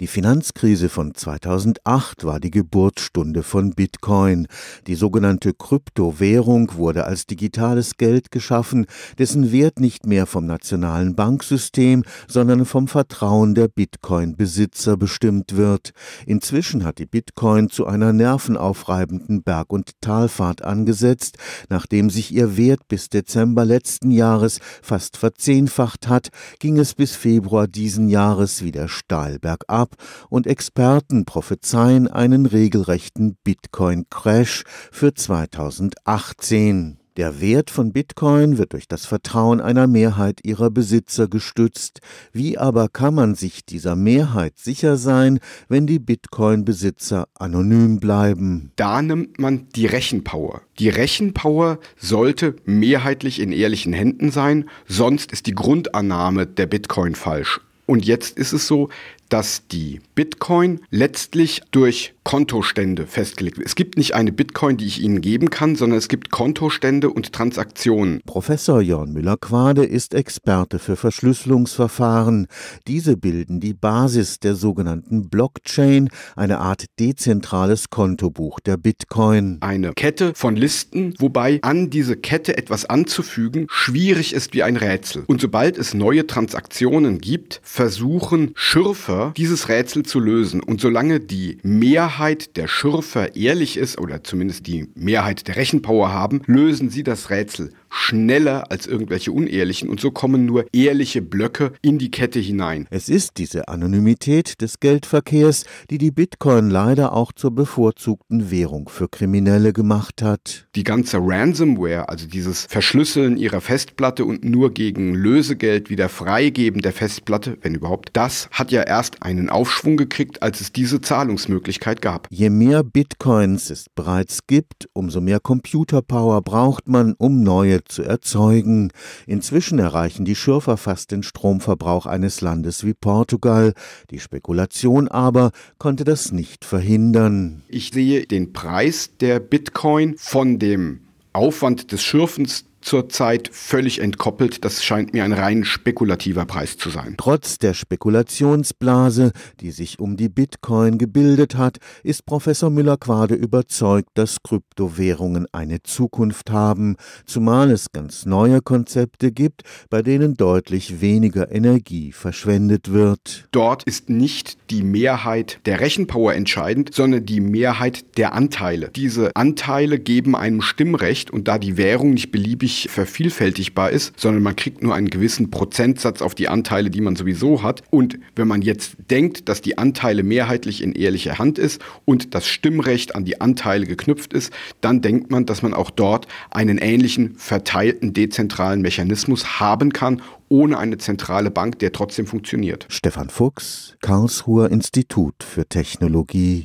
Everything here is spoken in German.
Die Finanzkrise von 2008 war die Geburtsstunde von Bitcoin. Die sogenannte Kryptowährung wurde als digitales Geld geschaffen, dessen Wert nicht mehr vom nationalen Banksystem, sondern vom Vertrauen der Bitcoin-Besitzer bestimmt wird. Inzwischen hat die Bitcoin zu einer nervenaufreibenden Berg- und Talfahrt angesetzt, nachdem sich ihr Wert bis Dezember letzten Jahres fast verzehnfacht hat, ging es bis Februar diesen Jahres wieder steil bergab. Und Experten prophezeien einen regelrechten Bitcoin-Crash für 2018. Der Wert von Bitcoin wird durch das Vertrauen einer Mehrheit ihrer Besitzer gestützt. Wie aber kann man sich dieser Mehrheit sicher sein, wenn die Bitcoin-Besitzer anonym bleiben? Da nimmt man die Rechenpower. Die Rechenpower sollte mehrheitlich in ehrlichen Händen sein, sonst ist die Grundannahme der Bitcoin falsch. Und jetzt ist es so, dass die Bitcoin letztlich durch Kontostände festgelegt wird. Es gibt nicht eine Bitcoin, die ich Ihnen geben kann, sondern es gibt Kontostände und Transaktionen. Professor Jörn Müller-Quade ist Experte für Verschlüsselungsverfahren. Diese bilden die Basis der sogenannten Blockchain, eine Art dezentrales Kontobuch der Bitcoin. Eine Kette von Listen, wobei an diese Kette etwas anzufügen schwierig ist wie ein Rätsel. Und sobald es neue Transaktionen gibt, versuchen Schürfer, dieses Rätsel zu lösen. Und solange die Mehrheit der Schürfer ehrlich ist, oder zumindest die Mehrheit der Rechenpower haben, lösen sie das Rätsel schneller als irgendwelche unehrlichen. Und so kommen nur ehrliche Blöcke in die Kette hinein. Es ist diese Anonymität des Geldverkehrs, die die Bitcoin leider auch zur bevorzugten Währung für Kriminelle gemacht hat. Die ganze Ransomware, also dieses Verschlüsseln ihrer Festplatte und nur gegen Lösegeld wieder freigeben der Festplatte, wenn überhaupt, das hat ja erst einen Aufschwung gekriegt, als es diese Zahlungsmöglichkeit gab. Je mehr Bitcoins es bereits gibt, umso mehr Computerpower braucht man, um neue zu erzeugen. Inzwischen erreichen die Schürfer fast den Stromverbrauch eines Landes wie Portugal. Die Spekulation aber konnte das nicht verhindern. Ich sehe den Preis der Bitcoin von dem Aufwand des Schürfens zurzeit völlig entkoppelt. Das scheint mir ein rein spekulativer Preis zu sein. Trotz der Spekulationsblase, die sich um die Bitcoin gebildet hat, ist Professor Müller-Quade überzeugt, dass Kryptowährungen eine Zukunft haben, zumal es ganz neue Konzepte gibt, bei denen deutlich weniger Energie verschwendet wird. Dort ist nicht die Mehrheit der Rechenpower entscheidend, sondern die Mehrheit der Anteile. Diese Anteile geben einem Stimmrecht und da die Währung nicht beliebig vervielfältigbar ist, sondern man kriegt nur einen gewissen Prozentsatz auf die Anteile, die man sowieso hat. Und wenn man jetzt denkt, dass die Anteile mehrheitlich in ehrlicher Hand ist und das Stimmrecht an die Anteile geknüpft ist, dann denkt man, dass man auch dort einen ähnlichen verteilten dezentralen Mechanismus haben kann, ohne eine zentrale Bank, der trotzdem funktioniert. Stefan Fuchs, Karlsruher Institut für Technologie.